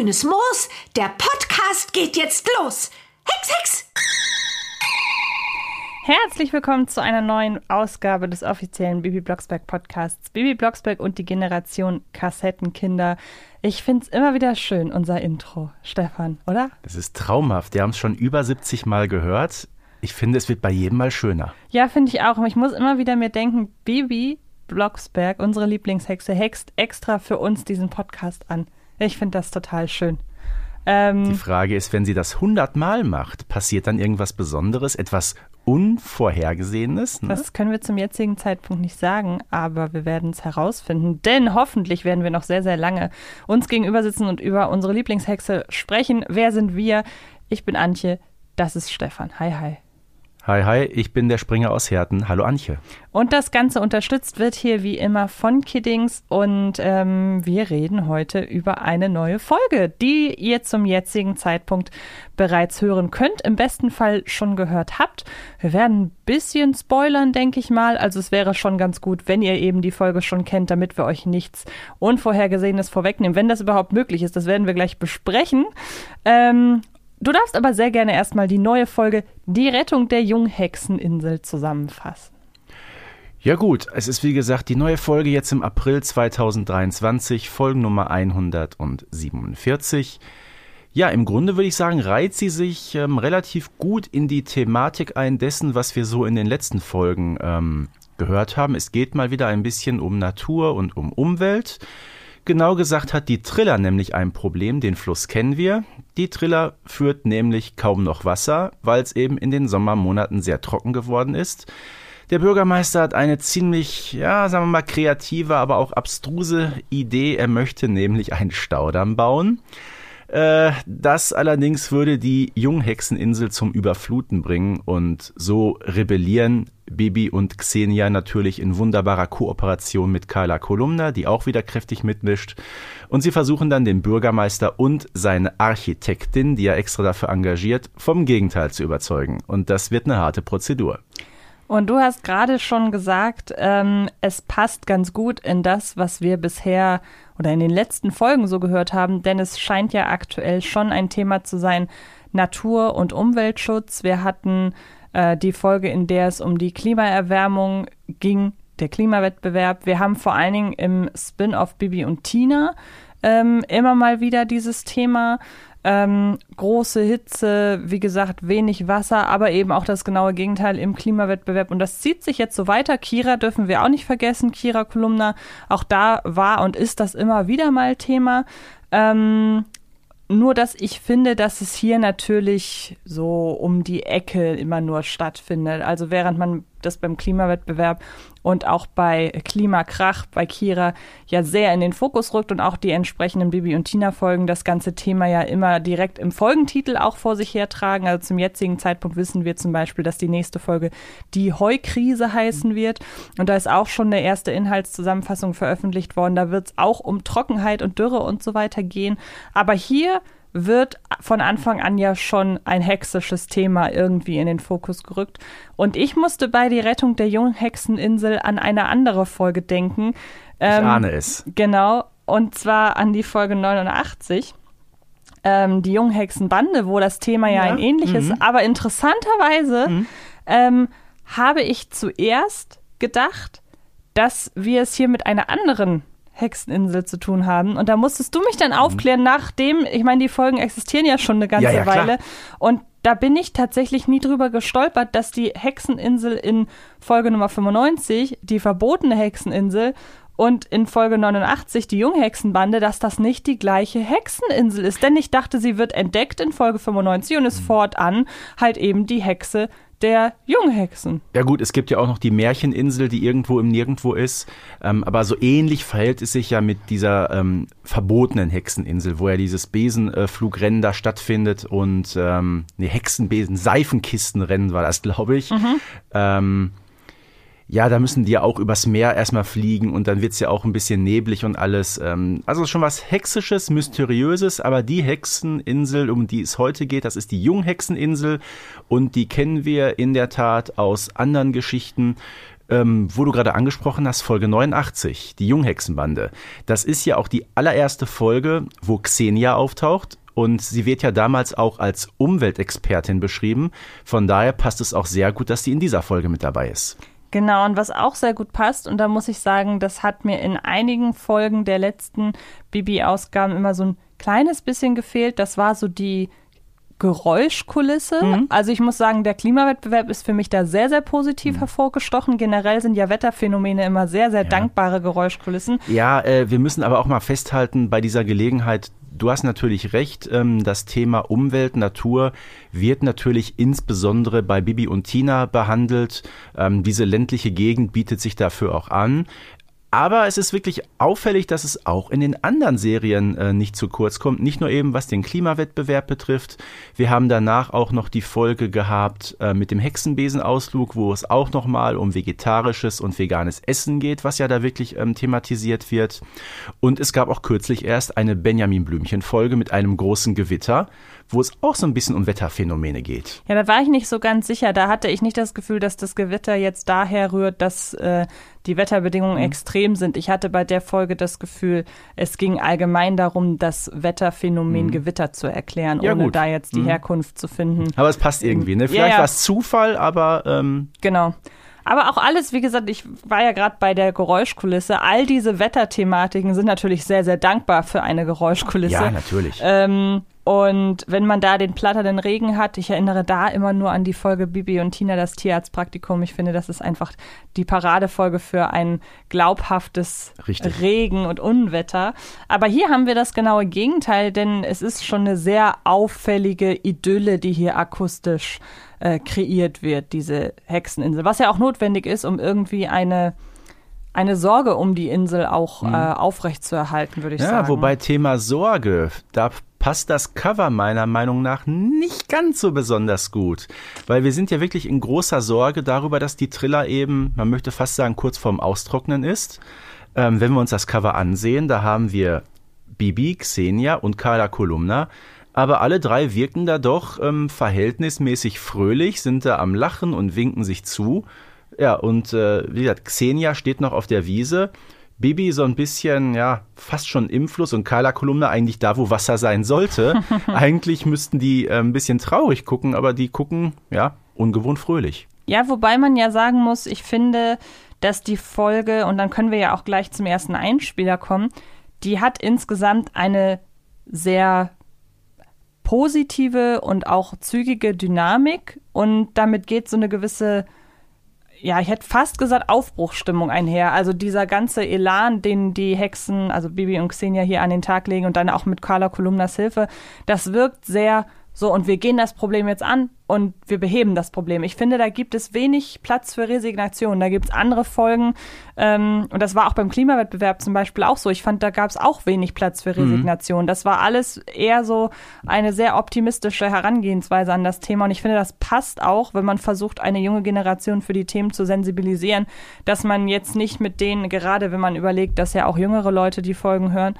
grünes Moos. Der Podcast geht jetzt los. Hex, Hex! Herzlich willkommen zu einer neuen Ausgabe des offiziellen Bibi Blocksberg Podcasts. Bibi Blocksberg und die Generation Kassettenkinder. Ich finde es immer wieder schön, unser Intro, Stefan, oder? Das ist traumhaft. Wir haben es schon über 70 Mal gehört. Ich finde, es wird bei jedem Mal schöner. Ja, finde ich auch. Ich muss immer wieder mir denken, Bibi Blocksberg, unsere Lieblingshexe, hext extra für uns diesen Podcast an. Ich finde das total schön. Die Frage ist, wenn sie das 100 Mal macht, passiert dann irgendwas Besonderes, etwas Unvorhergesehenes? Ne? Das können wir zum jetzigen Zeitpunkt nicht sagen, aber wir werden es herausfinden, denn hoffentlich werden wir noch sehr, sehr lange uns gegenüber sitzen und über unsere Lieblingshexe sprechen. Wer sind wir? Ich bin Antje, das ist Stefan. Hi, hi. Hi, hi, ich bin der Springer aus Herten. Hallo Antje. Und das Ganze unterstützt wird hier wie immer von Kiddings und wir reden heute über eine neue Folge, die ihr zum jetzigen Zeitpunkt bereits hören könnt, im besten Fall schon gehört habt. Wir werden ein bisschen spoilern, denke ich mal. Also es wäre schon ganz gut, wenn ihr eben die Folge schon kennt, damit wir euch nichts Unvorhergesehenes vorwegnehmen, wenn das überhaupt möglich ist. Das werden wir gleich besprechen. Du darfst aber sehr gerne erstmal die neue Folge Die Rettung der Junghexeninsel zusammenfassen. Ja gut, es ist wie gesagt die neue Folge jetzt im April 2023, Folgennummer 147. Ja, im Grunde würde ich sagen, reiht sie sich relativ gut in die Thematik ein dessen, was wir so in den letzten Folgen gehört haben. Es geht mal wieder ein bisschen um Natur und um Umwelt. Genau gesagt hat die Triller nämlich ein Problem, den Fluss kennen wir. Die Triller führt nämlich kaum noch Wasser, weil es eben in den Sommermonaten sehr trocken geworden ist. Der Bürgermeister hat eine ziemlich, ja, sagen wir mal kreative, aber auch abstruse Idee. Er möchte nämlich einen Staudamm bauen. Das allerdings würde die Junghexeninsel zum Überfluten bringen und so rebellieren Bibi und Xenia natürlich in wunderbarer Kooperation mit Carla Kolumna, die auch wieder kräftig mitmischt. Und sie versuchen dann den Bürgermeister und seine Architektin, die er extra dafür engagiert, vom Gegenteil zu überzeugen. Und das wird eine harte Prozedur. Und du hast gerade schon gesagt, es passt ganz gut in das, was wir bisher oder in den letzten Folgen so gehört haben, denn es scheint ja aktuell schon ein Thema zu sein, Natur- und Umweltschutz. Wir hatten die Folge, in der es um die Klimaerwärmung ging, der Klimawettbewerb. Wir haben vor allen Dingen im Spin-off Bibi und Tina immer mal wieder dieses Thema. Große Hitze, wie gesagt, wenig Wasser, aber eben auch das genaue Gegenteil im Klimawettbewerb. Und das zieht sich jetzt so weiter. Kira dürfen wir auch nicht vergessen, Kira Kolumna. Auch da war und ist das immer wieder mal Thema. Nur, dass ich finde, dass es hier natürlich so um die Ecke immer nur stattfindet. Also während man das beim Klimawettbewerb und auch bei Klimakrach, bei Kira ja sehr in den Fokus rückt und auch die entsprechenden Bibi und Tina-Folgen das ganze Thema ja immer direkt im Folgentitel auch vor sich hertragen. Also zum jetzigen Zeitpunkt wissen wir zum Beispiel, dass die nächste Folge die Heukrise heißen wird. Und da ist auch schon eine erste Inhaltszusammenfassung veröffentlicht worden. Da wird es auch um Trockenheit und Dürre und so weiter gehen. Aber hier wird von Anfang an ja schon ein hexisches Thema irgendwie in den Fokus gerückt. Und ich musste bei Die Rettung der Junghexeninsel an eine andere Folge denken. Ich ahne es. Genau, und zwar an die Folge 89, die Junghexenbande, wo das Thema ja ein ähnliches, aber interessanterweise habe ich zuerst gedacht, dass wir es hier mit einer anderen Hexeninsel zu tun haben. Und da musstest du mich dann aufklären, nachdem, ich meine, die Folgen existieren ja schon eine ganze Weile. Klar. Und da bin ich tatsächlich nie drüber gestolpert, dass die Hexeninsel in Folge Nummer 95, die verbotene Hexeninsel, und in Folge 89, die Junghexenbande, dass das nicht die gleiche Hexeninsel ist. Denn ich dachte, sie wird entdeckt in Folge 95 und ist fortan halt eben die Hexe der Junghexen. Ja gut, es gibt ja auch noch die Märcheninsel, die irgendwo im Nirgendwo ist. Aber so ähnlich verhält es sich ja mit dieser verbotenen Hexeninsel, wo ja dieses Besenflugrennen da stattfindet und Hexenbesen, Seifenkistenrennen war das, glaube ich. Ja, da müssen die ja auch übers Meer erstmal fliegen und dann wird es ja auch ein bisschen neblig und alles. Also schon was Hexisches, Mysteriöses, aber die Hexeninsel, um die es heute geht, das ist die Junghexeninsel und die kennen wir in der Tat aus anderen Geschichten. wo du gerade angesprochen hast, Folge 89, die Junghexenbande. Das ist ja auch die allererste Folge, wo Xenia auftaucht. Und sie wird ja damals auch als Umweltexpertin beschrieben. Von daher passt es auch sehr gut, dass sie in dieser Folge mit dabei ist. Genau, und was auch sehr gut passt, und da muss ich sagen, das hat mir in einigen Folgen der letzten Bibi-Ausgaben immer so ein kleines bisschen gefehlt. Das war so die Geräuschkulisse. Mhm. Also ich muss sagen, der Klimawettbewerb ist für mich da sehr, sehr positiv hervorgestochen. Generell sind ja Wetterphänomene immer sehr, sehr dankbare Geräuschkulissen. Ja, wir müssen aber auch mal festhalten bei dieser Gelegenheit, du hast natürlich recht, das Thema Umwelt, Natur wird natürlich insbesondere bei Bibi und Tina behandelt. Diese ländliche Gegend bietet sich dafür auch an. Aber es ist wirklich auffällig, dass es auch in den anderen Serien nicht zu kurz kommt. Nicht nur eben, was den Klimawettbewerb betrifft. Wir haben danach auch noch die Folge gehabt mit dem Hexenbesenausflug, wo es auch nochmal um vegetarisches und veganes Essen geht, was ja da wirklich thematisiert wird. Und es gab auch kürzlich erst eine Benjamin Blümchen-Folge mit einem großen Gewitter, wo es auch so ein bisschen um Wetterphänomene geht. Ja, da war ich nicht so ganz sicher. Da hatte ich nicht das Gefühl, dass das Gewitter jetzt daher rührt, dass die Wetterbedingungen extrem sind. Ich hatte bei der Folge das Gefühl, es ging allgemein darum, das Wetterphänomen Gewitter zu erklären, ja, ohne da jetzt die Herkunft zu finden. Aber es passt irgendwie, ne? Vielleicht war es Zufall, aber genau. Aber auch alles, wie gesagt, ich war ja gerade bei der Geräuschkulisse. All diese Wetterthematiken sind natürlich sehr, sehr dankbar für eine Geräuschkulisse. Ja, natürlich. Und wenn man da den platternden Regen hat, ich erinnere da immer nur an die Folge Bibi und Tina, das Tierarztpraktikum. Ich finde, das ist einfach die Paradefolge für ein glaubhaftes Regen und Unwetter. Aber hier haben wir das genaue Gegenteil, denn es ist schon eine sehr auffällige Idylle, die hier akustisch kreiert wird, diese Hexeninsel. Was ja auch notwendig ist, um irgendwie eine Sorge um die Insel auch aufrechtzuerhalten, würde ich sagen. Ja, wobei Thema Sorge, da passt das Cover meiner Meinung nach nicht ganz so besonders gut. Weil wir sind ja wirklich in großer Sorge darüber, dass die Triller eben, man möchte fast sagen, kurz vorm Austrocknen ist. Wenn wir uns das Cover ansehen, da haben wir Bibi, Xenia und Carla Kolumna. Aber alle drei wirken da doch verhältnismäßig fröhlich, sind da am Lachen und winken sich zu. Ja, und wie gesagt, Xenia steht noch auf der Wiese. Bibi so ein bisschen, ja, fast schon im Fluss und Carla Kolumna eigentlich da, wo Wasser sein sollte. Eigentlich müssten die ein bisschen traurig gucken, aber die gucken, ja, ungewohnt fröhlich. Ja, wobei man ja sagen muss, ich finde, dass die Folge, und dann können wir ja auch gleich zum ersten Einspieler kommen, die hat insgesamt eine sehr positive und auch zügige Dynamik und damit geht so eine gewisse, ja, ich hätte fast gesagt, Aufbruchsstimmung einher. Also dieser ganze Elan, den die Hexen, also Bibi und Xenia hier an den Tag legen und dann auch mit Carla Kolumnas Hilfe, das wirkt sehr so und wir gehen das Problem jetzt an und wir beheben das Problem. Ich finde, da gibt es wenig Platz für Resignation. Da gibt es andere Folgen und das war auch beim Klimawettbewerb zum Beispiel auch so. Ich fand, da gab es auch wenig Platz für Resignation. Das war alles eher so eine sehr optimistische Herangehensweise an das Thema und ich finde, das passt auch, wenn man versucht, eine junge Generation für die Themen zu sensibilisieren, dass man jetzt nicht mit denen, gerade wenn man überlegt, dass ja auch jüngere Leute die Folgen hören,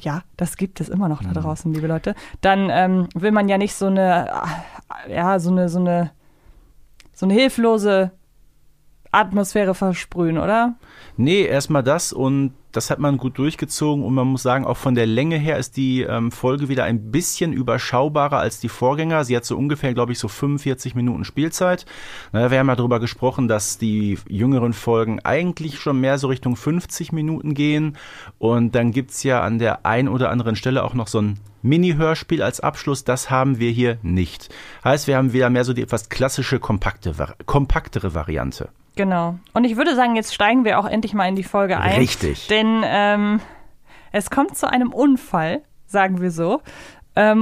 ja, das gibt es immer noch da draußen, liebe Leute, dann will man ja nicht so eine, ja, so eine hilflose Atmosphäre versprühen, oder? Nee, erstmal das und das hat man gut durchgezogen und man muss sagen, auch von der Länge her ist die Folge wieder ein bisschen überschaubarer als die Vorgänger. Sie hat so ungefähr, glaube ich, so 45 Minuten Spielzeit. Naja, wir haben ja darüber gesprochen, dass die jüngeren Folgen eigentlich schon mehr so Richtung 50 Minuten gehen und dann gibt es ja an der einen oder anderen Stelle auch noch so ein Mini-Hörspiel als Abschluss, das haben wir hier nicht. Heißt, wir haben wieder mehr so die etwas klassische, kompaktere Variante. Genau. Und ich würde sagen, jetzt steigen wir auch endlich mal in die Folge ein. Richtig. Denn es kommt zu einem Unfall, sagen wir so.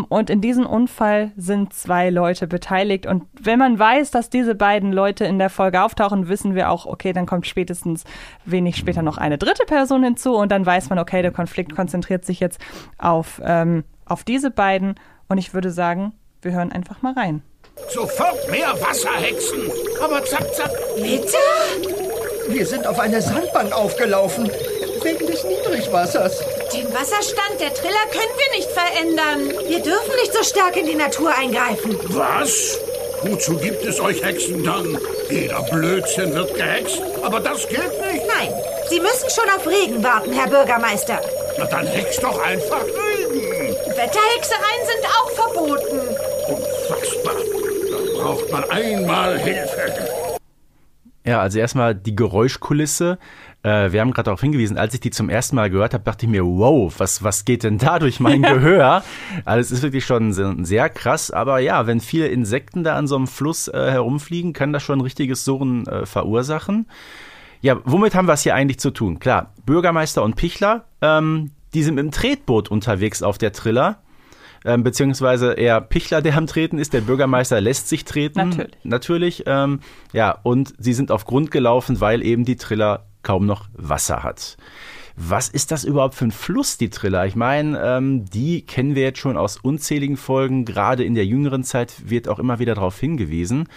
Und in diesem Unfall sind 2 Leute beteiligt. Und wenn man weiß, dass diese beiden Leute in der Folge auftauchen, wissen wir auch, okay, dann kommt spätestens wenig später noch eine dritte Person hinzu. Und dann weiß man, okay, der Konflikt konzentriert sich jetzt auf diese beiden. Und ich würde sagen, wir hören einfach mal rein. Sofort mehr Wasserhexen! Aber zack, zack! Bitte? Wir sind auf einer Sandbank aufgelaufen, wegen des Niedrigwassers. Den Wasserstand der Triller können wir nicht verändern. Wir dürfen nicht so stark in die Natur eingreifen. Was? Wozu gibt es euch Hexen dann? Jeder Blödsinn wird gehext, aber das geht nicht. Nein, Sie müssen schon auf Regen warten, Herr Bürgermeister. Na dann hext doch einfach Regen. Wetterhexereien sind auch verboten. Unfassbar. Da braucht man einmal Hilfe. Ja, also erstmal die Geräuschkulisse. Wir haben gerade darauf hingewiesen, als ich die zum ersten Mal gehört habe, dachte ich mir, wow, was geht denn da durch mein Gehör? Also es ist wirklich schon sehr krass, aber ja, wenn viele Insekten da an so einem Fluss herumfliegen, kann das schon ein richtiges Surren verursachen. Ja, womit haben wir es hier eigentlich zu tun? Klar, Bürgermeister und Pichler, die sind im Tretboot unterwegs auf der Triller. Beziehungsweise eher Pichler, der am Treten ist. Der Bürgermeister lässt sich treten. Natürlich. Ja, und sie sind auf Grund gelaufen, weil eben die Triller kaum noch Wasser hat. Was ist das überhaupt für ein Fluss, die Triller? Ich meine, die kennen wir jetzt schon aus unzähligen Folgen. Gerade in der jüngeren Zeit wird auch immer wieder darauf hingewiesen.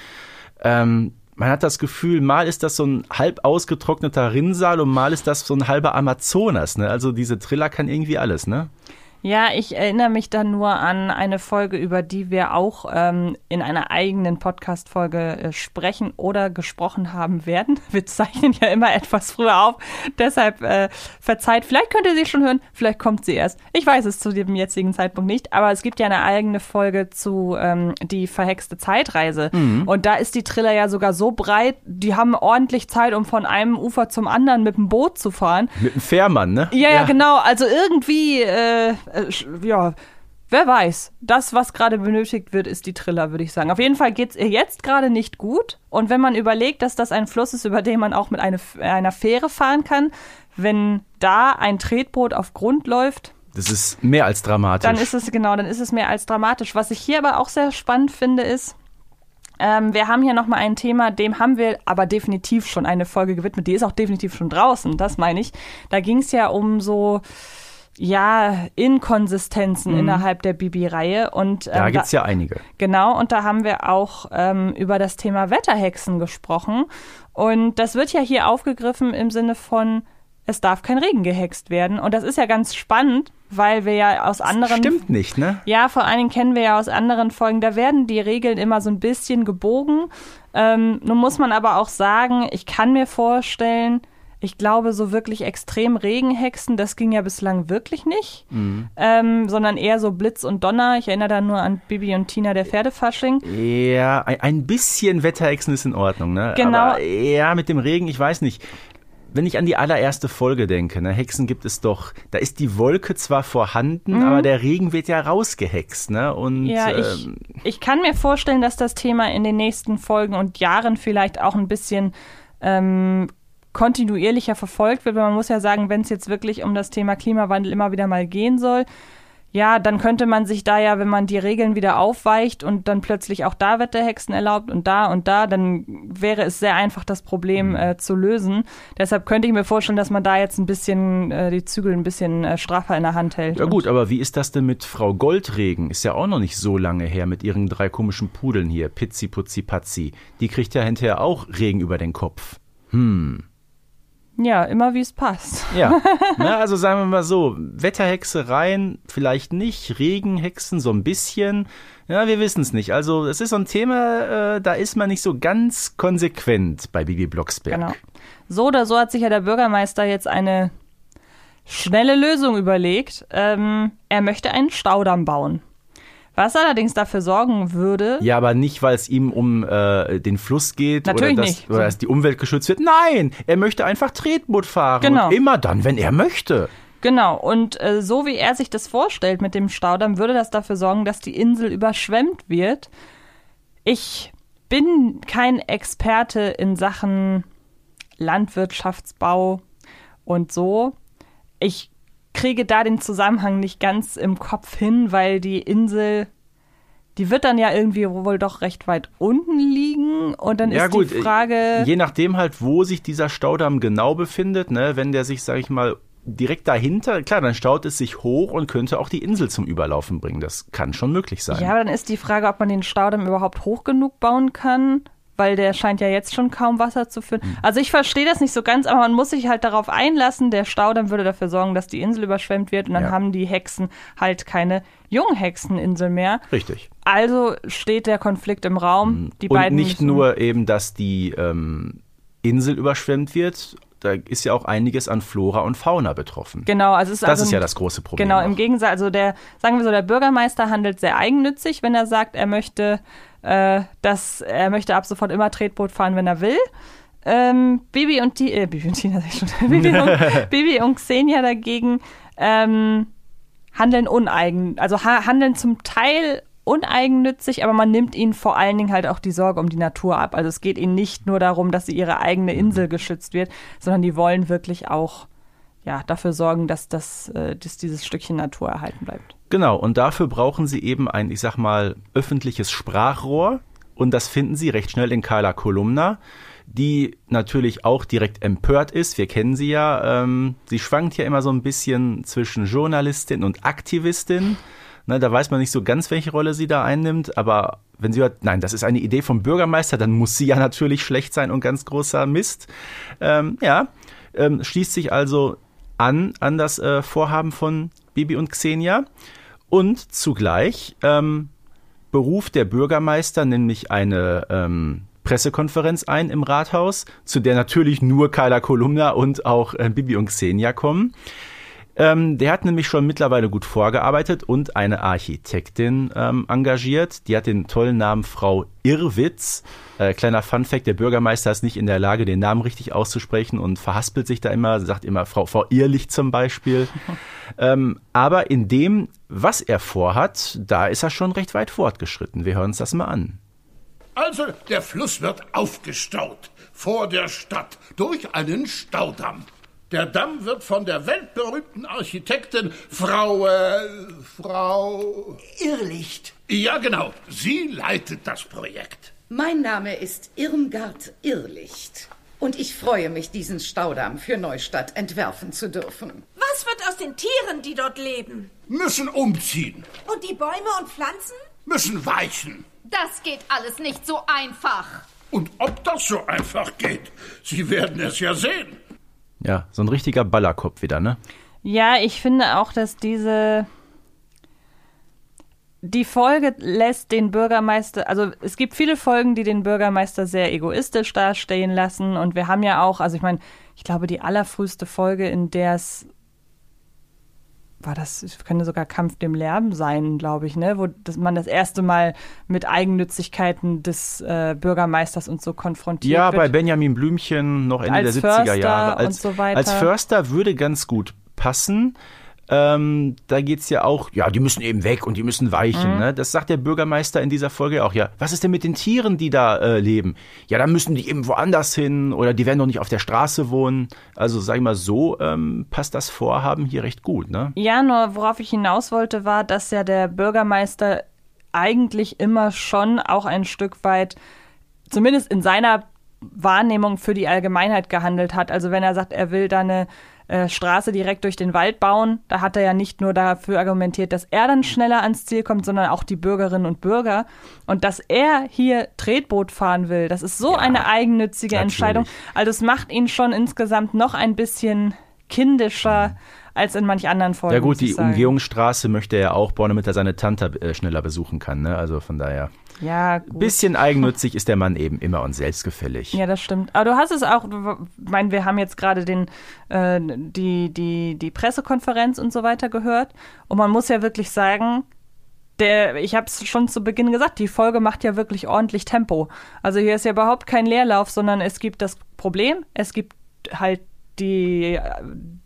Man hat das Gefühl, mal ist das so ein halb ausgetrockneter Rinnsal und mal ist das so ein halber Amazonas. Ne? Also diese Triller kann irgendwie alles, ne? Ja, ich erinnere mich dann nur an eine Folge, über die wir auch in einer eigenen Podcast-Folge sprechen oder gesprochen haben werden. Wir zeichnen ja immer etwas früher auf, deshalb verzeiht. Vielleicht könnt ihr sie schon hören, vielleicht kommt sie erst. Ich weiß es zu dem jetzigen Zeitpunkt nicht, aber es gibt ja eine eigene Folge zu die verhexte Zeitreise. Mhm. Und da ist die Triller ja sogar so breit, die haben ordentlich Zeit, um von einem Ufer zum anderen mit dem Boot zu fahren. Mit dem Fährmann, ne? Ja, genau. Also irgendwie... ja, wer weiß. Das, was gerade benötigt wird, ist die Triller, würde ich sagen. Auf jeden Fall geht es ihr jetzt gerade nicht gut. Und wenn man überlegt, dass das ein Fluss ist, über den man auch mit einer Fähre fahren kann, wenn da ein Tretboot auf Grund läuft... Das ist mehr als dramatisch. Dann ist es mehr als dramatisch. Was ich hier aber auch sehr spannend finde, ist, wir haben hier nochmal ein Thema, dem haben wir aber definitiv schon eine Folge gewidmet. Die ist auch definitiv schon draußen, das meine ich. Da ging es ja um so... Ja, Inkonsistenzen innerhalb der Bibi-Reihe. Und da gibt's ja einige. Genau, und da haben wir auch über das Thema Wetterhexen gesprochen. Und das wird ja hier aufgegriffen im Sinne von, es darf kein Regen gehext werden. Und das ist ja ganz spannend, weil wir ja aus anderen... Stimmt nicht, ne? Ja, vor allen Dingen kennen wir ja aus anderen Folgen, da werden die Regeln immer so ein bisschen gebogen. Nun muss man aber auch sagen, ich kann mir vorstellen... Ich glaube, so wirklich extrem Regenhexen, das ging ja bislang wirklich nicht, sondern eher so Blitz und Donner. Ich erinnere da nur an Bibi und Tina, der Pferdefasching. Ja, ein bisschen Wetterhexen ist in Ordnung, ne? Genau. Aber ja, mit dem Regen, ich weiß nicht. Wenn ich an die allererste Folge denke, ne, Hexen gibt es doch, da ist die Wolke zwar vorhanden, aber der Regen wird ja rausgehext. Ne? Und, ja, ich kann mir vorstellen, dass das Thema in den nächsten Folgen und Jahren vielleicht auch ein bisschen... kontinuierlicher verfolgt wird, weil man muss ja sagen, wenn es jetzt wirklich um das Thema Klimawandel immer wieder mal gehen soll, ja, dann könnte man sich da ja, wenn man die Regeln wieder aufweicht und dann plötzlich auch da Wetterhexen erlaubt und da, dann wäre es sehr einfach, das Problem zu lösen. Deshalb könnte ich mir vorstellen, dass man da jetzt ein bisschen die Zügel ein bisschen straffer in der Hand hält. Ja gut, aber wie ist das denn mit Frau Goldregen? Ist ja auch noch nicht so lange her mit ihren 3 komischen Pudeln hier, Pizzi, Putzi, Patzi. Die kriegt ja hinterher auch Regen über den Kopf. Ja, immer wie es passt. Ja, na, also sagen wir mal so, Wetterhexereien vielleicht nicht, Regenhexen so ein bisschen, ja, wir wissen es nicht. Also es ist so ein Thema, da ist man nicht so ganz konsequent bei Bibi Blocksberg. Genau. So oder so hat sich ja der Bürgermeister jetzt eine schnelle Lösung überlegt. Er möchte einen Staudamm bauen. Was allerdings dafür sorgen würde... Ja, aber nicht, weil es ihm um den Fluss geht oder dass die Umwelt geschützt wird. Nein, er möchte einfach Tretboot fahren. Genau. Und immer dann, wenn er möchte. Genau, und so wie er sich das vorstellt mit dem Staudamm, würde das dafür sorgen, dass die Insel überschwemmt wird. Ich bin kein Experte in Sachen Landwirtschaftsbau und so. Ich kriege da den Zusammenhang nicht ganz im Kopf hin, weil die Insel, die wird dann ja irgendwie wohl doch recht weit unten liegen und dann ist gut, die Frage... Je nachdem halt, wo sich dieser Staudamm genau befindet, ne, wenn der sich, sag ich mal, direkt dahinter, klar, dann staut es sich hoch und könnte auch die Insel zum Überlaufen bringen. Das kann schon möglich sein. Ja, aber dann ist die Frage, ob man den Staudamm überhaupt hoch genug bauen kann, weil der scheint ja jetzt schon kaum Wasser zu führen. Also ich verstehe das nicht so ganz, aber man muss sich halt darauf einlassen, der Staudamm würde dafür sorgen, dass die Insel überschwemmt wird und dann haben die Hexen halt keine Junghexeninsel mehr. Richtig. Also steht der Konflikt im Raum. Die und beiden nicht nur eben, dass die Insel überschwemmt wird, da ist ja auch einiges an Flora und Fauna betroffen. Genau, also es ist das ist ja das große Problem. Genau, im Gegensatz, also der, sagen wir so, der Bürgermeister handelt sehr eigennützig, wenn er sagt, er möchte ab sofort immer Tretboot fahren, wenn er will. Bibi und Xenia dagegen handeln zum Teil uneigennützig, aber man nimmt ihnen vor allen Dingen halt auch die Sorge um die Natur ab. Also es geht ihnen nicht nur darum, dass sie ihre eigene Insel geschützt wird, sondern die wollen wirklich auch dafür sorgen, dass dieses Stückchen Natur erhalten bleibt. Genau, und dafür brauchen sie eben ein, ich sag mal, öffentliches Sprachrohr. Und das finden sie recht schnell in Carla Kolumna, die natürlich auch direkt empört ist. Wir kennen sie ja. Sie schwankt ja immer so ein bisschen zwischen Journalistin und Aktivistin. Ne, da weiß man nicht so ganz, welche Rolle sie da einnimmt. Aber wenn sie hört, nein, das ist eine Idee vom Bürgermeister, dann muss sie ja natürlich schlecht sein und ganz großer Mist. Schließt sich also an das Vorhaben von Bibi und Xenia. Und zugleich beruft der Bürgermeister nämlich eine Pressekonferenz ein im Rathaus, zu der natürlich nur Carla Kolumna und auch Bibi und Xenia kommen. Der hat nämlich schon mittlerweile gut vorgearbeitet und eine Architektin engagiert. Die hat den tollen Namen Frau Irrwitz. Kleiner Funfact, der Bürgermeister ist nicht in der Lage, den Namen richtig auszusprechen und verhaspelt sich da immer, sagt immer Frau Irrlicht zum Beispiel. Aber in dem, was er vorhat, da ist er schon recht weit fortgeschritten. Wir hören uns das mal an. Also, der Fluss wird aufgestaut vor der Stadt durch einen Staudamm. Der Damm wird von der weltberühmten Architektin Frau Irrlicht. Ja, genau. Sie leitet das Projekt. Mein Name ist Irmgard Irrlicht. Und ich freue mich, diesen Staudamm für Neustadt entwerfen zu dürfen. Was wird aus den Tieren, die dort leben? Müssen umziehen. Und die Bäume und Pflanzen? Müssen weichen. Das geht alles nicht so einfach. Und ob das so einfach geht, Sie werden es ja sehen. Ja, so ein richtiger Ballerkopf wieder, ne? Ja, ich finde auch, dass die Folge lässt den Bürgermeister, also es gibt viele Folgen, die den Bürgermeister sehr egoistisch dastehen lassen und wir haben ja auch, also ich meine, ich glaube, die allerfrüheste Folge, in der es könnte sogar Kampf dem Lärm sein, glaube ich, ne, wo man das erste Mal mit Eigennützigkeiten des Bürgermeisters und so konfrontiert wird. Ja, bei Benjamin Blümchen noch Ende der 70er Jahre. Als Förster und so weiter. Als Förster würde ganz gut passen. Da geht's ja auch, ja, die müssen eben weg und die müssen weichen. Mhm. Ne? Das sagt der Bürgermeister in dieser Folge auch. Ja, was ist denn mit den Tieren, die da leben? Ja, dann müssen die eben woanders hin oder die werden doch nicht auf der Straße wohnen. Also sag ich mal so, passt das Vorhaben hier recht gut. Ne? Ja, nur worauf ich hinaus wollte, war, dass ja der Bürgermeister eigentlich immer schon auch ein Stück weit, zumindest in seiner Wahrnehmung für die Allgemeinheit gehandelt hat. Also wenn er sagt, er will da eine Straße direkt durch den Wald bauen. Da hat er ja nicht nur dafür argumentiert, dass er dann schneller ans Ziel kommt, sondern auch die Bürgerinnen und Bürger. Und dass er hier Tretboot fahren will, das ist so eine eigennützige natürlich. Entscheidung. Also es macht ihn schon insgesamt noch ein bisschen kindischer als in manch anderen Folgen. Ja gut, die Umgehungsstraße möchte er ja auch bauen, damit er seine Tante schneller besuchen kann. Ne? Also von daher. Ja, gut. Bisschen eigennützig ist der Mann eben immer und selbstgefällig. Ja, das stimmt. Aber du hast es auch, ich meine, wir haben jetzt gerade die Pressekonferenz und so weiter gehört. Und man muss ja wirklich sagen, ich habe es schon zu Beginn gesagt, die Folge macht ja wirklich ordentlich Tempo. Also hier ist ja überhaupt kein Leerlauf, sondern es gibt das Problem, es gibt halt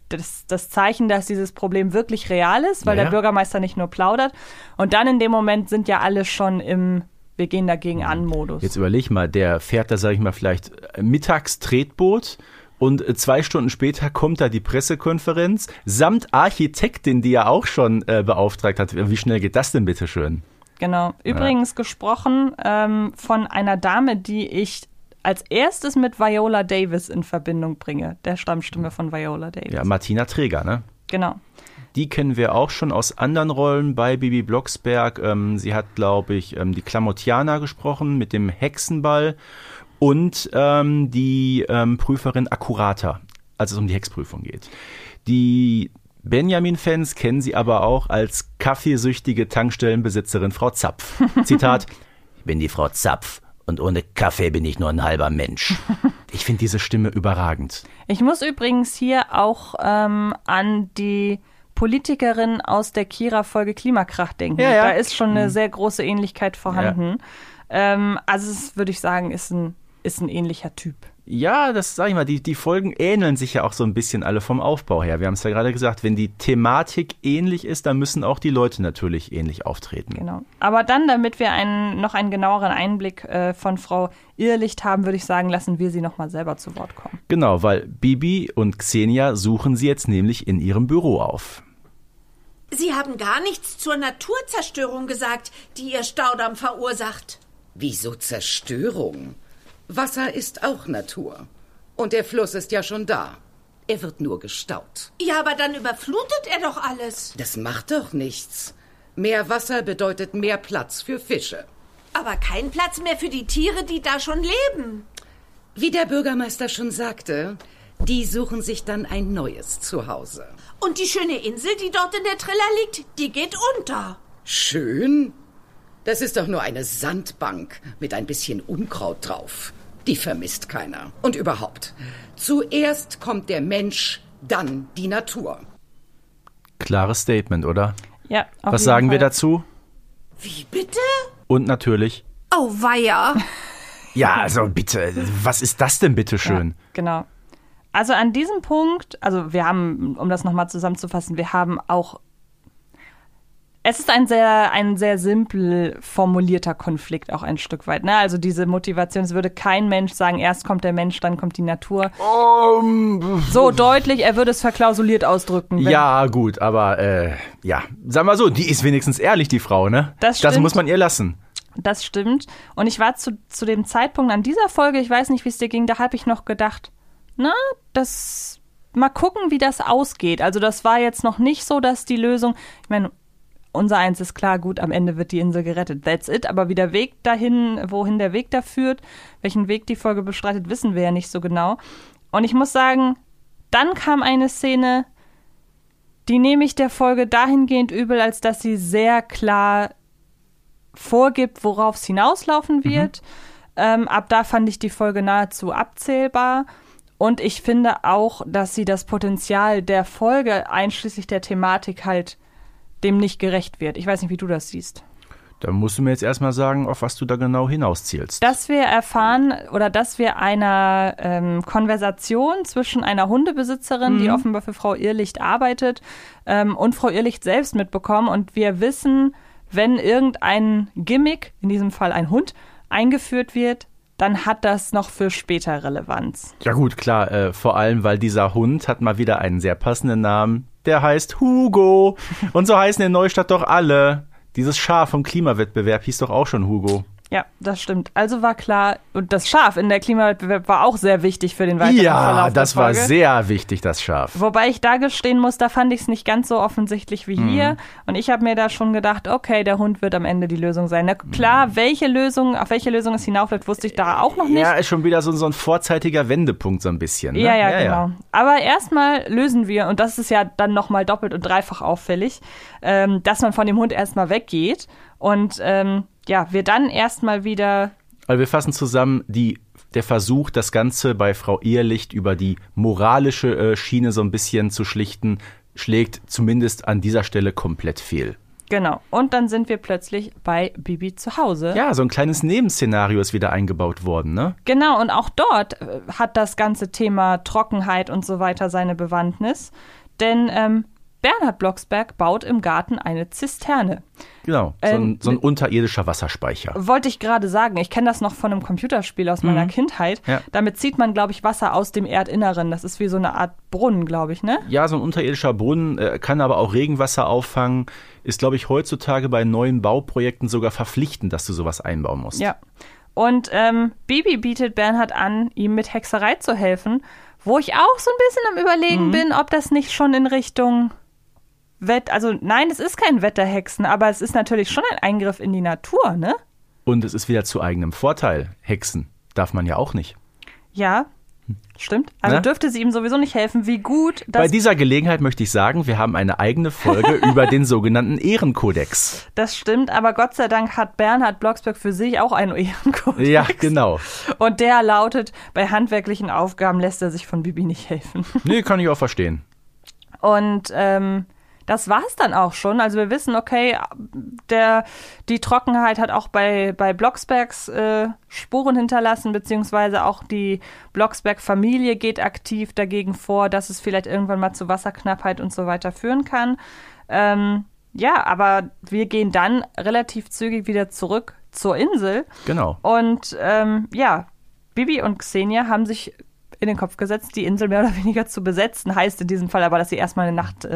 das Zeichen, dass dieses Problem wirklich real ist, weil der Bürgermeister nicht nur plaudert. Und dann in dem Moment sind ja alle schon im Wir gehen dagegen an Modus. Jetzt überleg mal, der fährt da, sag ich mal, vielleicht mittags Tretboot und 2 Stunden später kommt da die Pressekonferenz samt Architektin, die er auch schon beauftragt hat. Wie schnell geht das denn bitte schön? Genau. Übrigens gesprochen von einer Dame, die ich als erstes mit Viola Davis in Verbindung bringe, der Stammstimme von Viola Davis. Ja, Martina Träger, ne? Genau. Die kennen wir auch schon aus anderen Rollen bei Bibi Blocksberg. Sie hat, glaube ich, die Klamottianer gesprochen mit dem Hexenball und die Prüferin Accurata, als es um die Hexprüfung geht. Die Benjamin-Fans kennen sie aber auch als kaffeesüchtige Tankstellenbesitzerin Frau Zapf. Zitat, ich bin die Frau Zapf und ohne Kaffee bin ich nur ein halber Mensch. Ich finde diese Stimme überragend. Ich muss übrigens hier auch an die Politikerin aus der Kira-Folge Klimakrach denken. Ja, ja. Da ist schon eine sehr große Ähnlichkeit vorhanden. Ja. Also es würde ich sagen, ist ein ähnlicher Typ. Ja, das sage ich mal, die Folgen ähneln sich ja auch so ein bisschen alle vom Aufbau her. Wir haben es ja gerade gesagt, wenn die Thematik ähnlich ist, dann müssen auch die Leute natürlich ähnlich auftreten. Genau. Aber dann, damit wir noch einen genaueren Einblick von Frau Irrlicht haben, würde ich sagen, lassen wir sie nochmal selber zu Wort kommen. Genau, weil Bibi und Xenia suchen sie jetzt nämlich in ihrem Büro auf. Sie haben gar nichts zur Naturzerstörung gesagt, die ihr Staudamm verursacht. Wieso Zerstörung? Wasser ist auch Natur. Und der Fluss ist ja schon da. Er wird nur gestaut. Ja, aber dann überflutet er doch alles. Das macht doch nichts. Mehr Wasser bedeutet mehr Platz für Fische. Aber kein Platz mehr für die Tiere, die da schon leben. Wie der Bürgermeister schon sagte, die suchen sich dann ein neues Zuhause. Und die schöne Insel, die dort in der Triller liegt, die geht unter. Schön? Das ist doch nur eine Sandbank mit ein bisschen Unkraut drauf. Die vermisst keiner. Und überhaupt, zuerst kommt der Mensch, dann die Natur. Klares Statement, oder? Ja, auf jeden Fall. Was sagen wir dazu? Wie bitte? Und natürlich... Oh, weia. Ja, also bitte, was ist das denn bitte schön? Ja, genau. Also an diesem Punkt, also wir haben, um das nochmal zusammenzufassen, wir haben auch... Es ist ein sehr simpel formulierter Konflikt auch ein Stück weit. Ne? Also diese Motivation, es würde kein Mensch sagen, erst kommt der Mensch, dann kommt die Natur. So deutlich, er würde es verklausuliert ausdrücken. Ja, gut, aber ja, sag mal so, die ist wenigstens ehrlich, die Frau, ne? Das stimmt. Das muss man ihr lassen. Das stimmt. Und ich war zu dem Zeitpunkt an dieser Folge, ich weiß nicht, wie es dir ging, da habe ich noch gedacht, na, das mal gucken, wie das ausgeht. Also das war jetzt noch nicht so, dass die Lösung, ich meine, unser Eins ist klar, gut, am Ende wird die Insel gerettet. That's it. Aber wie der Weg dahin, wohin der Weg da führt, welchen Weg die Folge bestreitet, wissen wir ja nicht so genau. Und ich muss sagen, dann kam eine Szene, die nehme ich der Folge dahingehend übel, als dass sie sehr klar vorgibt, worauf es hinauslaufen wird. Ab da fand ich die Folge nahezu abzählbar. Und ich finde auch, dass sie das Potenzial der Folge, einschließlich der Thematik, halt dem nicht gerecht wird. Ich weiß nicht, wie du das siehst. Da musst du mir jetzt erstmal sagen, auf was du da genau hinauszielst. Dass wir erfahren oder dass wir einer Konversation zwischen einer Hundebesitzerin, die offenbar für Frau Irrlicht arbeitet, und Frau Irrlicht selbst mitbekommen. Und wir wissen, wenn irgendein Gimmick, in diesem Fall ein Hund, eingeführt wird, dann hat das noch für später Relevanz. Ja gut, klar. Vor allem, weil dieser Hund hat mal wieder einen sehr passenden Namen. Der heißt Hugo. Und so heißen in Neustadt doch alle. Dieses Schaf vom Klimawettbewerb hieß doch auch schon Hugo. Ja, das stimmt. Also war klar, und das Schaf in der Klimawettbewerb war auch sehr wichtig für den weiteren Verlauf. Ja, das war sehr wichtig, das Schaf. Wobei ich da gestehen muss, da fand ich es nicht ganz so offensichtlich wie hier. Und ich habe mir da schon gedacht, okay, der Hund wird am Ende die Lösung sein. Na klar, auf welche Lösung es hinaufläuft, wusste ich da auch noch nicht. Ja, ist schon wieder so ein vorzeitiger Wendepunkt so ein bisschen. Ne? Ja, genau. Ja. Aber erstmal lösen wir, und das ist ja dann nochmal doppelt und dreifach auffällig, dass man von dem Hund erstmal weggeht und wir dann erstmal wieder... Also wir fassen zusammen, der Versuch, das Ganze bei Frau Irrlicht über die moralische Schiene so ein bisschen zu schlichten, schlägt zumindest an dieser Stelle komplett fehl. Genau. Und dann sind wir plötzlich bei Bibi zu Hause. Ja, so ein kleines Nebenszenario ist wieder eingebaut worden, ne? Genau. Und auch dort hat das ganze Thema Trockenheit und so weiter seine Bewandtnis. Denn... Bernhard Blocksberg baut im Garten eine Zisterne. Genau, so ein unterirdischer Wasserspeicher. Wollte ich gerade sagen. Ich kenne das noch von einem Computerspiel aus meiner Kindheit. Ja. Damit zieht man, glaube ich, Wasser aus dem Erdinneren. Das ist wie so eine Art Brunnen, glaube ich, ne? Ja, so ein unterirdischer Brunnen, kann aber auch Regenwasser auffangen. Ist, glaube ich, heutzutage bei neuen Bauprojekten sogar verpflichtend, dass du sowas einbauen musst. Ja, und Bibi bietet Bernhard an, ihm mit Hexerei zu helfen. Wo ich auch so ein bisschen am Überlegen bin, ob das nicht schon in Richtung... nein, es ist kein Wetterhexen, aber es ist natürlich schon ein Eingriff in die Natur, ne? Und es ist wieder zu eigenem Vorteil, Hexen. darf man ja auch nicht. Ja, stimmt. Also dürfte sie ihm sowieso nicht helfen. Wie gut, dass... Bei dieser Gelegenheit möchte ich sagen, wir haben eine eigene Folge über den sogenannten Ehrenkodex. Das stimmt, aber Gott sei Dank hat Bernhard Blocksberg für sich auch einen Ehrenkodex. Ja, genau. Und der lautet, bei handwerklichen Aufgaben lässt er sich von Bibi nicht helfen. Nee, kann ich auch verstehen. Und das war es dann auch schon. Also wir wissen, okay, die Trockenheit hat auch bei Blocksbergs Spuren hinterlassen, beziehungsweise auch die Blocksberg-Familie geht aktiv dagegen vor, dass es vielleicht irgendwann mal zu Wasserknappheit und so weiter führen kann. Ja, aber wir gehen dann relativ zügig wieder zurück zur Insel. Genau. Und ja, Bibi und Xenia haben sich in den Kopf gesetzt, die Insel mehr oder weniger zu besetzen. Heißt in diesem Fall aber, dass sie erstmal eine Nacht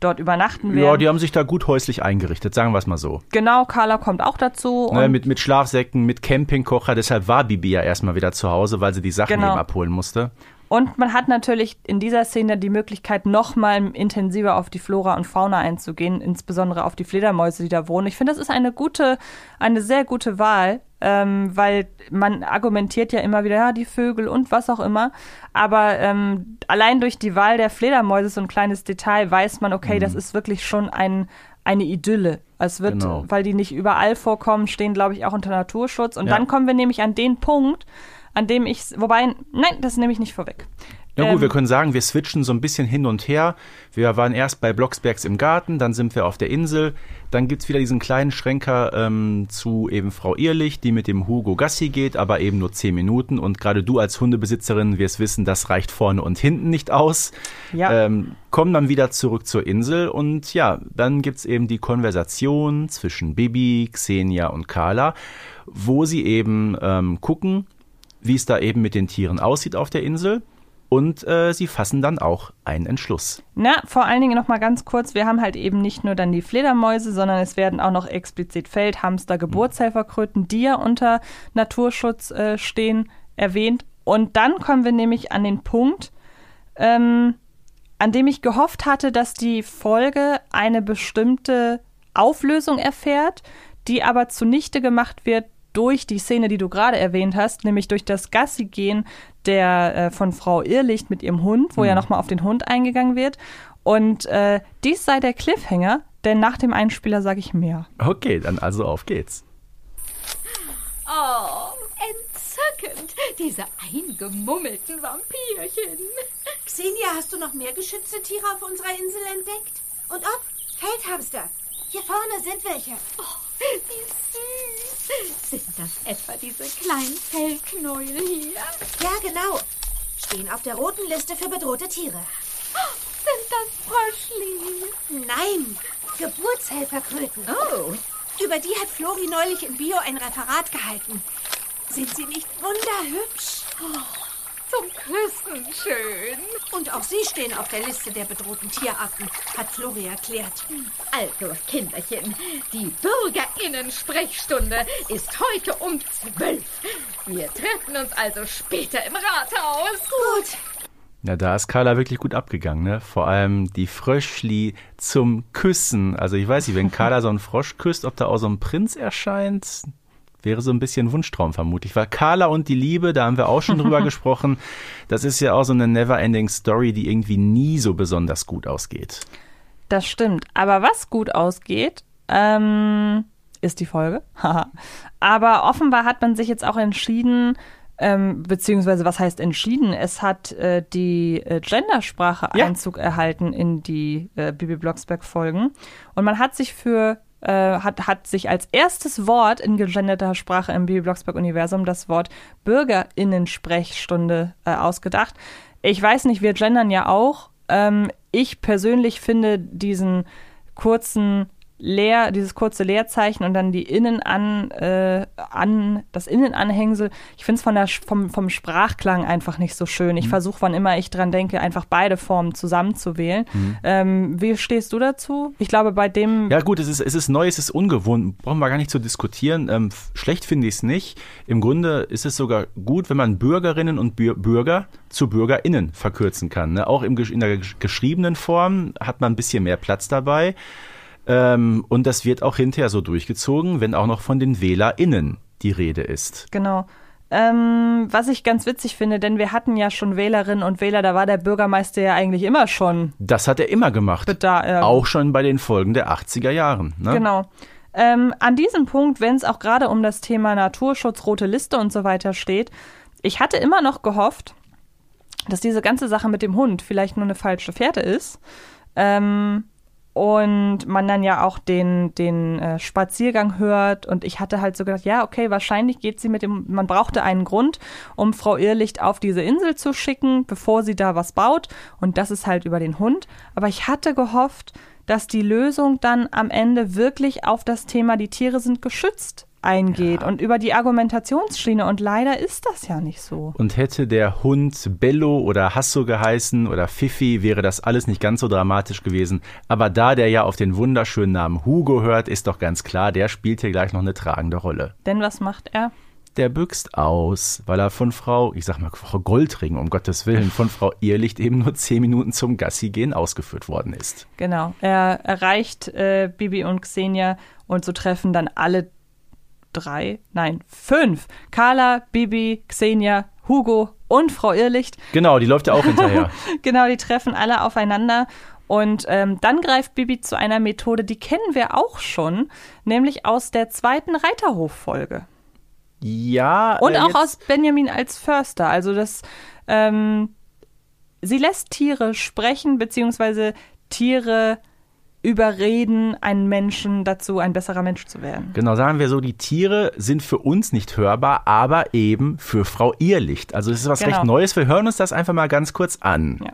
dort übernachten werden. Ja, die haben sich da gut häuslich eingerichtet, sagen wir es mal so. Genau, Carla kommt auch dazu. Naja, mit Schlafsäcken, mit Campingkocher. Deshalb war Bibi ja erstmal wieder zu Hause, weil sie die Sachen eben abholen musste. Und man hat natürlich in dieser Szene die Möglichkeit, nochmal intensiver auf die Flora und Fauna einzugehen, insbesondere auf die Fledermäuse, die da wohnen. Ich finde, das ist eine sehr gute Wahl, weil man argumentiert ja immer wieder, ja, die Vögel und was auch immer. Aber allein durch die Wahl der Fledermäuse, so ein kleines Detail, weiß man, okay, das ist wirklich schon eine Idylle. Es wird, weil die nicht überall vorkommen, stehen, glaube ich, auch unter Naturschutz. Und dann kommen wir nämlich an den Punkt, an dem ich, wobei, nein, das nehme ich nicht vorweg. Na gut, wir können sagen, wir switchen so ein bisschen hin und her. Wir waren erst bei Blocksbergs im Garten, dann sind wir auf der Insel. Dann gibt es wieder diesen kleinen Schlenker zu eben Frau Irrlicht, die mit dem Hugo Gassi geht, aber eben nur 10 Minuten. Und gerade du als Hundebesitzerin wirst wissen, das reicht vorne und hinten nicht aus. Ja. Kommen dann wieder zurück zur Insel und ja, dann gibt es eben die Konversation zwischen Bibi, Xenia und Carla, wo sie eben gucken, wie es da eben mit den Tieren aussieht auf der Insel. Und sie fassen dann auch einen Entschluss. Na, vor allen Dingen noch mal ganz kurz, wir haben halt eben nicht nur dann die Fledermäuse, sondern es werden auch noch explizit Feldhamster, Geburtshelferkröten, die ja unter Naturschutz stehen, erwähnt. Und dann kommen wir nämlich an den Punkt, an dem ich gehofft hatte, dass die Folge eine bestimmte Auflösung erfährt, die aber zunichte gemacht wird durch die Szene, die du gerade erwähnt hast, nämlich durch das Gassigehen von Frau Irrlicht mit ihrem Hund, wo ja nochmal auf den Hund eingegangen wird. Und dies sei der Cliffhanger, denn nach dem Einspieler sage ich mehr. Okay, dann also auf geht's. Oh, entzückend, diese eingemummelten Vampirchen. Xenia, hast du noch mehr geschützte Tiere auf unserer Insel entdeckt? Und ob? Feldhamster. Hier vorne sind welche. Oh, wie süß. Sind das etwa diese kleinen Fellknäuel hier? Ja, genau. Stehen auf der roten Liste für bedrohte Tiere. Oh, sind das Fröschli? Nein, Geburtshelferkröten. Oh. Über die hat Flori neulich im Bio ein Referat gehalten. Sind sie nicht wunderhübsch? Oh. Zum Küssen schön. Und auch sie stehen auf der Liste der bedrohten Tierarten, hat Flori erklärt. Also, Kinderchen, die BürgerInnen-Sprechstunde ist heute um 12. Wir treffen uns also später im Rathaus. Gut. Na, da ist Carla wirklich gut abgegangen, ne? Vor allem die Fröschli zum Küssen. Also ich weiß nicht, wenn Carla so einen Frosch küsst, ob da auch so ein Prinz erscheint... Wäre so ein bisschen Wunschtraum vermutlich, weil Carla und die Liebe, da haben wir auch schon drüber gesprochen, das ist ja auch so eine Never-Ending-Story, die irgendwie nie so besonders gut ausgeht. Das stimmt, aber was gut ausgeht, ist die Folge. Aber offenbar hat man sich jetzt auch entschieden, beziehungsweise was heißt entschieden? Es hat die Gendersprache Einzug erhalten in die Bibi Blocksberg-Folgen und man hat sich hat sich als erstes Wort in gegenderter Sprache im Bibi Blocksberg-Universum das Wort BürgerInnen-Sprechstunde ausgedacht. Ich weiß nicht, wir gendern ja auch. Ich persönlich finde dieses kurze Leerzeichen und dann die Innen an das Innenanhängsel, ich finde es vom Sprachklang einfach nicht so schön. Ich versuche, wann immer ich dran denke, einfach beide Formen zusammenzuwählen. Wie stehst du dazu? Ich glaube, bei dem... Ja gut, es ist neu, es ist ungewohnt, brauchen wir gar nicht zu diskutieren. Schlecht finde ich es nicht. Im Grunde ist es sogar gut, wenn man Bürgerinnen und Bürger zu BürgerInnen verkürzen kann. Ne? Auch in der geschriebenen Form hat man ein bisschen mehr Platz dabei. Und das wird auch hinterher so durchgezogen, wenn auch noch von den WählerInnen die Rede ist. Genau. Was ich ganz witzig finde, denn wir hatten ja schon Wählerinnen und Wähler, da war der Bürgermeister ja eigentlich immer schon. Das hat er immer gemacht, auch schon bei den Folgen der 80er Jahren. Ne? Genau. An diesem Punkt, wenn es auch gerade um das Thema Naturschutz, rote Liste und so weiter steht, ich hatte immer noch gehofft, dass diese ganze Sache mit dem Hund vielleicht nur eine falsche Fährte ist. Und man dann ja auch den Spaziergang hört. Und ich hatte halt so gedacht, ja, okay, wahrscheinlich geht sie mit dem, man brauchte einen Grund, um Frau Irrlicht auf diese Insel zu schicken, bevor sie da was baut. Und das ist halt über den Hund. Aber ich hatte gehofft, dass die Lösung dann am Ende wirklich auf das Thema, die Tiere sind geschützt, eingeht, ja, und über die Argumentationsschiene, und leider ist das ja nicht so. Und hätte der Hund Bello oder Hasso geheißen oder Fifi, wäre das alles nicht ganz so dramatisch gewesen. Aber da der ja auf den wunderschönen Namen Hugo hört, ist doch ganz klar, der spielt hier gleich noch eine tragende Rolle. Denn was macht er? Der büxt aus, weil er von Frau, ich sag mal Frau Goldring, um Gottes Willen, von Frau Irrlicht eben nur 10 Minuten zum Gassigehen ausgeführt worden ist. Genau, er erreicht Bibi und Xenia und so treffen dann alle 5. Carla, Bibi, Xenia, Hugo und Frau Irrlicht. Genau, die läuft ja auch hinterher. Genau, die treffen alle aufeinander. Und dann greift Bibi zu einer Methode, die kennen wir auch schon, nämlich aus der 2. Reiterhof-Folge. Ja. Und auch aus Benjamin als Förster. Also das, sie lässt Tiere sprechen, beziehungsweise Tiere überreden, einen Menschen dazu, ein besserer Mensch zu werden. Genau, sagen wir so, die Tiere sind für uns nicht hörbar, aber eben für Frau Irrlicht. Also das ist was recht Neues. Wir hören uns das einfach mal ganz kurz an. Ja.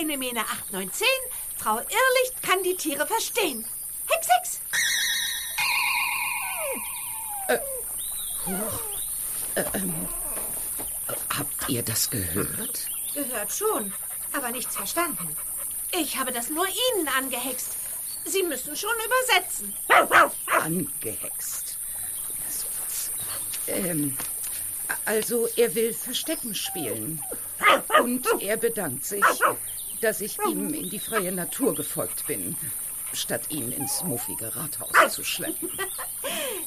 Ene, mene, 8, 9, 10. Frau Irrlicht kann die Tiere verstehen. Hex, hex. Habt ihr das gehört? Gehört schon, aber nichts verstanden. Ich habe das nur Ihnen angehext. Sie müssen schon übersetzen. Angehext. Also er will Verstecken spielen. Und er bedankt sich, dass ich ihm in die freie Natur gefolgt bin, statt ihn ins muffige Rathaus zu schleppen.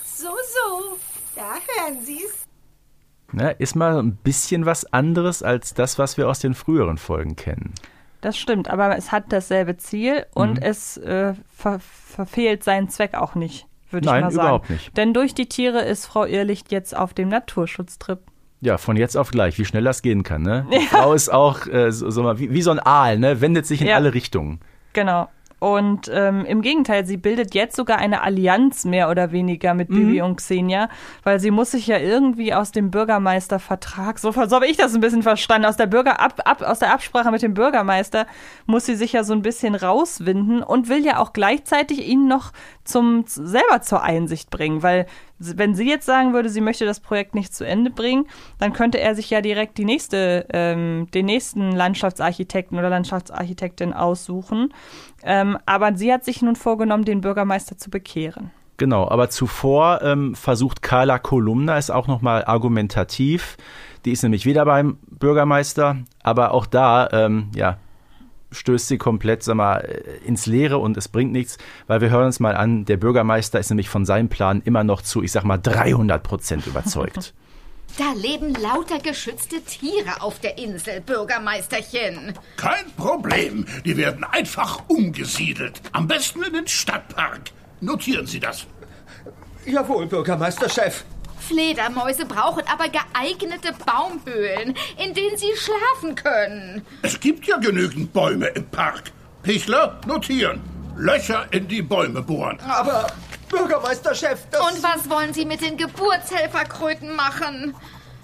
So, da hören Sie's. Na, ist mal ein bisschen was anderes als das, was wir aus den früheren Folgen kennen. Das stimmt, aber es hat dasselbe Ziel und es verfehlt seinen Zweck auch nicht, würde ich mal sagen. Nein, überhaupt nicht. Denn durch die Tiere ist Frau Irrlicht jetzt auf dem Naturschutztrip. Ja, von jetzt auf gleich, wie schnell das gehen kann, ne? Die Frau ist auch wie so ein Aal, ne? Wendet sich in alle Richtungen. Genau. Und im Gegenteil, sie bildet jetzt sogar eine Allianz mehr oder weniger mit Bibi und Xenia, weil sie muss sich ja irgendwie aus dem Bürgermeistervertrag, so habe ich das ein bisschen verstanden, aus der Absprache mit dem Bürgermeister muss sie sich ja so ein bisschen rauswinden und will ja auch gleichzeitig ihn noch selber zur Einsicht bringen, weil wenn sie jetzt sagen würde, sie möchte das Projekt nicht zu Ende bringen, dann könnte er sich ja direkt den nächsten Landschaftsarchitekten oder Landschaftsarchitektin aussuchen. Aber sie hat sich nun vorgenommen, den Bürgermeister zu bekehren. Genau, aber zuvor versucht Carla Kolumna es auch nochmal argumentativ. Die ist nämlich wieder beim Bürgermeister, aber auch da, stößt sie komplett, ins Leere und es bringt nichts, weil wir hören uns mal an, der Bürgermeister ist nämlich von seinem Plan immer noch zu, 300% überzeugt. Da leben lauter geschützte Tiere auf der Insel, Bürgermeisterchen. Kein Problem, die werden einfach umgesiedelt, am besten in den Stadtpark. Notieren Sie das. Jawohl, Bürgermeisterchef. Fledermäuse brauchen aber geeignete Baumböhlen, in denen sie schlafen können. Es gibt ja genügend Bäume im Park. Pichler, notieren. Löcher in die Bäume bohren. Aber, Bürgermeisterchef, das... Und was wollen Sie mit den Geburtshelferkröten machen?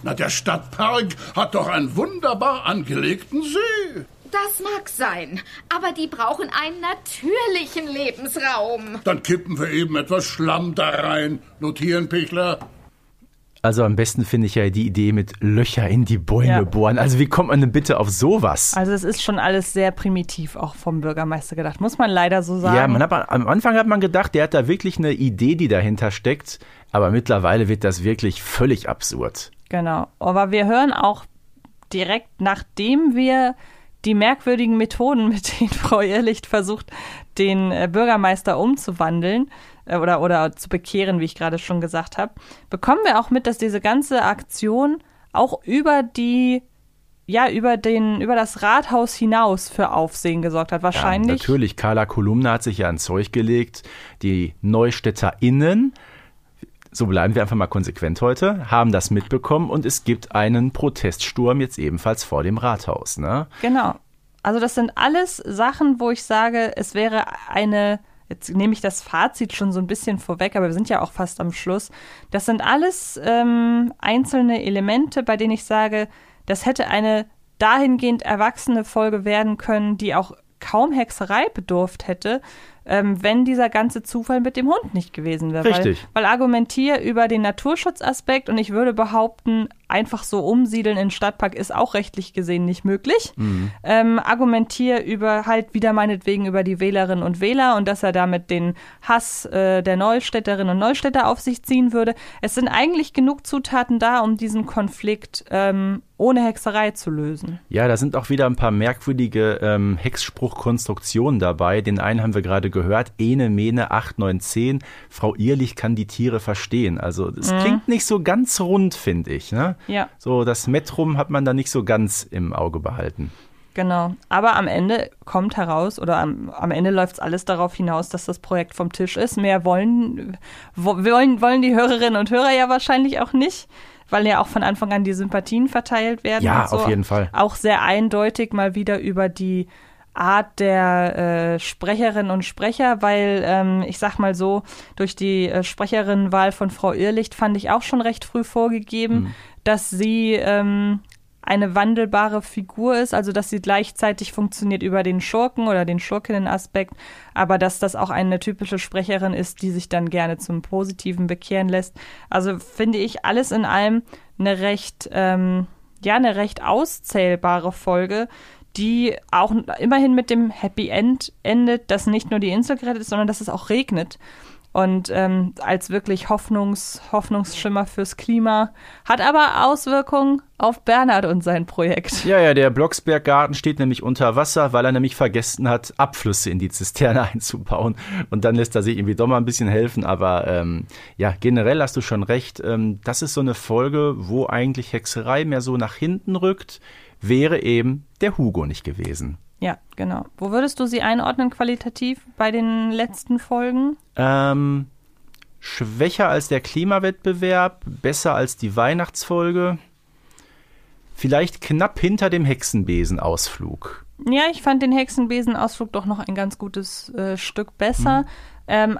Na, der Stadtpark hat doch einen wunderbar angelegten See. Das mag sein, aber die brauchen einen natürlichen Lebensraum. Dann kippen wir eben etwas Schlamm da rein. Notieren, Pichler. Also am besten finde ich ja die Idee mit Löcher in die Bäume bohren. Also wie kommt man denn bitte auf sowas? Also es ist schon alles sehr primitiv auch vom Bürgermeister gedacht, muss man leider so sagen. Ja, am Anfang hat man gedacht, der hat da wirklich eine Idee, die dahinter steckt. Aber mittlerweile wird das wirklich völlig absurd. Genau, aber wir hören auch direkt, nachdem wir die merkwürdigen Methoden, mit denen Frau Irrlicht versucht, den Bürgermeister umzuwandeln oder zu bekehren, wie ich gerade schon gesagt habe, bekommen wir auch mit, dass diese ganze Aktion auch über das Rathaus hinaus für Aufsehen gesorgt hat, wahrscheinlich. Ja, natürlich, Carla Kolumna hat sich ja ans Zeug gelegt, die NeustädterInnen, so bleiben wir einfach mal konsequent heute, haben das mitbekommen und es gibt einen Proteststurm jetzt ebenfalls vor dem Rathaus. Ne? Genau. Also das sind alles Sachen, wo ich sage, es wäre jetzt nehme ich das Fazit schon so ein bisschen vorweg, aber wir sind ja auch fast am Schluss. Das sind alles einzelne Elemente, bei denen ich sage, das hätte eine dahingehend erwachsene Folge werden können, die auch kaum Hexerei bedurft hätte, wenn dieser ganze Zufall mit dem Hund nicht gewesen wäre. Richtig. Weil argumentier über den Naturschutzaspekt und ich würde behaupten, einfach so umsiedeln in Stadtpark ist auch rechtlich gesehen nicht möglich. Mhm. Argumentier über wieder meinetwegen über die Wählerinnen und Wähler und dass er damit den Hass der Neustädterinnen und Neustädter auf sich ziehen würde. Es sind eigentlich genug Zutaten da, um diesen Konflikt ohne Hexerei zu lösen. Ja, da sind auch wieder ein paar merkwürdige Hexspruchkonstruktionen dabei. Den einen haben wir gerade gehört, Ene, Mene, 8, 9, 10, Frau Irrlicht kann die Tiere verstehen. Also das klingt nicht so ganz rund, finde ich. Ne? Ja. So das Metrum hat man da nicht so ganz im Auge behalten. Genau, aber am Ende kommt heraus oder am Ende läuft es alles darauf hinaus, dass das Projekt vom Tisch ist. Mehr wollen die Hörerinnen und Hörer ja wahrscheinlich auch nicht, weil ja auch von Anfang an die Sympathien verteilt werden. Ja, und so. Auf jeden Fall. Auch sehr eindeutig mal wieder über die Art der Sprecherinnen und Sprecher, weil ich sag mal so, durch die Sprecherinnenwahl von Frau Irrlicht fand ich auch schon recht früh vorgegeben, dass sie eine wandelbare Figur ist, also dass sie gleichzeitig funktioniert über den Schurken oder den Schurkinnen-Aspekt, aber dass das auch eine typische Sprecherin ist, die sich dann gerne zum Positiven bekehren lässt. Also finde ich alles in allem eine recht auszählbare Folge, die auch immerhin mit dem Happy End endet, dass nicht nur die Insel gerettet ist, sondern dass es auch regnet. Und als wirklich Hoffnungsschimmer fürs Klima, hat aber Auswirkungen auf Bernhard und sein Projekt. Ja, der Blocksberg-Garten steht nämlich unter Wasser, weil er nämlich vergessen hat, Abflüsse in die Zisterne einzubauen. Und dann lässt er sich irgendwie doch mal ein bisschen helfen. Aber generell hast du schon recht. Das ist so eine Folge, wo eigentlich Hexerei mehr so nach hinten rückt. Wäre eben der Hugo nicht gewesen. Ja, genau. Wo würdest du sie einordnen qualitativ bei den letzten Folgen? Schwächer als der Klimawettbewerb, besser als die Weihnachtsfolge, vielleicht knapp hinter dem Hexenbesenausflug. Ja, ich fand den Hexenbesenausflug doch noch ein ganz gutes Stück besser.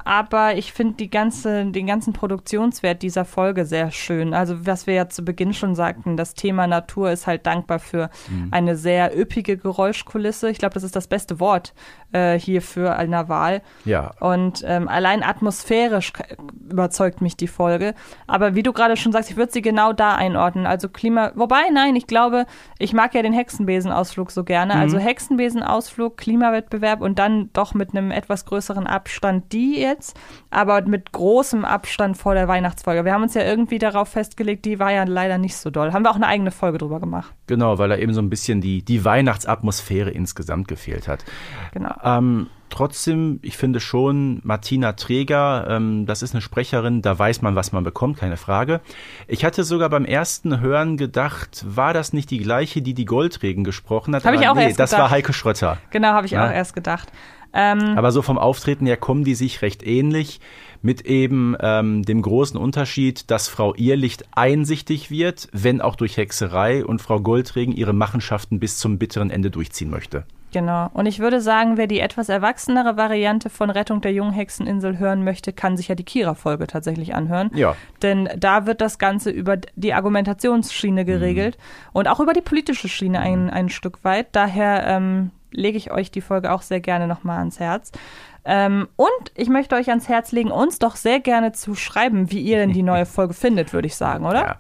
Aber ich finde den ganzen Produktionswert dieser Folge sehr schön. Also was wir ja zu Beginn schon sagten, das Thema Natur ist halt dankbar für eine sehr üppige Geräuschkulisse. Ich glaube, das ist das beste Wort hierfür einer Wahl. Ja. Und allein atmosphärisch überzeugt mich die Folge. Aber wie du gerade schon sagst, ich würde sie genau da einordnen. Also Klima, wobei, nein, ich glaube, ich mag ja den Hexenbesenausflug so gerne. Also Hexenbesenausflug, Klimawettbewerb und dann doch mit einem etwas größeren Abstand die jetzt, aber mit großem Abstand vor der Weihnachtsfolge. Wir haben uns ja irgendwie darauf festgelegt, die war ja leider nicht so doll. Haben wir auch eine eigene Folge drüber gemacht. Genau, weil da eben so ein bisschen die Weihnachtsatmosphäre insgesamt gefehlt hat. Genau. Trotzdem, ich finde schon, Martina Träger, das ist eine Sprecherin, da weiß man, was man bekommt, keine Frage. Ich hatte sogar beim ersten Hören gedacht, war das nicht die gleiche, die Goldregen gesprochen hat? Das war Heike Schrötter. Genau, habe ich auch erst gedacht. Aber so vom Auftreten her kommen die sich recht ähnlich, mit eben dem großen Unterschied, dass Frau Irrlicht einsichtig wird, wenn auch durch Hexerei, und Frau Goldregen ihre Machenschaften bis zum bitteren Ende durchziehen möchte. Genau. Und ich würde sagen, wer die etwas erwachsenere Variante von Rettung der Junghexeninsel hören möchte, kann sich ja die Kira-Folge tatsächlich anhören. Ja. Denn da wird das Ganze über die Argumentationsschiene geregelt und auch über die politische Schiene ein Stück weit. Daher lege ich euch die Folge auch sehr gerne nochmal ans Herz. Und ich möchte euch ans Herz legen, uns doch sehr gerne zu schreiben, wie ihr denn die neue Folge findet, würde ich sagen, oder? Ja.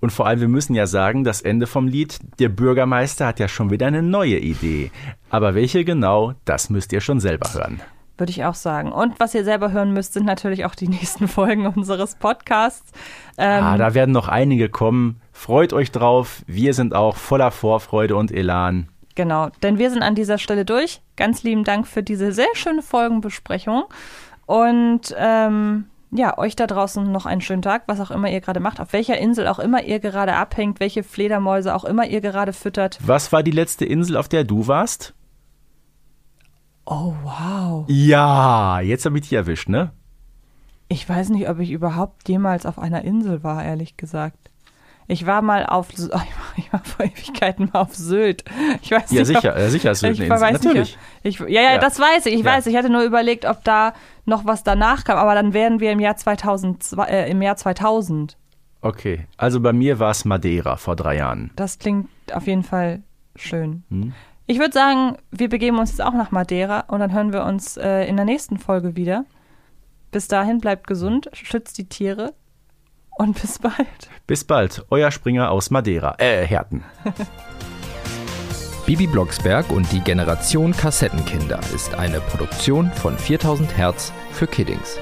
Und vor allem, wir müssen ja sagen, das Ende vom Lied, der Bürgermeister hat ja schon wieder eine neue Idee. Aber welche genau, das müsst ihr schon selber hören. Würde ich auch sagen. Und was ihr selber hören müsst, sind natürlich auch die nächsten Folgen unseres Podcasts. Da werden noch einige kommen. Freut euch drauf. Wir sind auch voller Vorfreude und Elan. Genau, denn wir sind an dieser Stelle durch. Ganz lieben Dank für diese sehr schöne Folgenbesprechung. Und ja, euch da draußen noch einen schönen Tag, was auch immer ihr gerade macht, auf welcher Insel auch immer ihr gerade abhängt, welche Fledermäuse auch immer ihr gerade füttert. Was war die letzte Insel, auf der du warst? Oh, wow. Ja, jetzt habe ich dich erwischt, ne? Ich weiß nicht, ob ich überhaupt jemals auf einer Insel war, ehrlich gesagt. Ich war vor Ewigkeiten mal auf Sylt. Ich weiß ja, nicht, sicher ist Sylt eine Insel, natürlich. Das weiß ich. Ich weiß, ich hatte nur überlegt, ob da noch was danach kam. Aber dann wären wir im Jahr 2000. Okay, also bei mir war es Madeira vor 3 Jahren. Das klingt auf jeden Fall schön. Hm. Ich würde sagen, wir begeben uns jetzt auch nach Madeira und dann hören wir uns in der nächsten Folge wieder. Bis dahin, bleibt gesund, schützt die Tiere. Und bis bald. Bis bald, euer Springer aus Madeira, Herten. Bibi Blocksberg und die Generation Kassettenkinder ist eine Produktion von 4000 Hertz für Kiddings.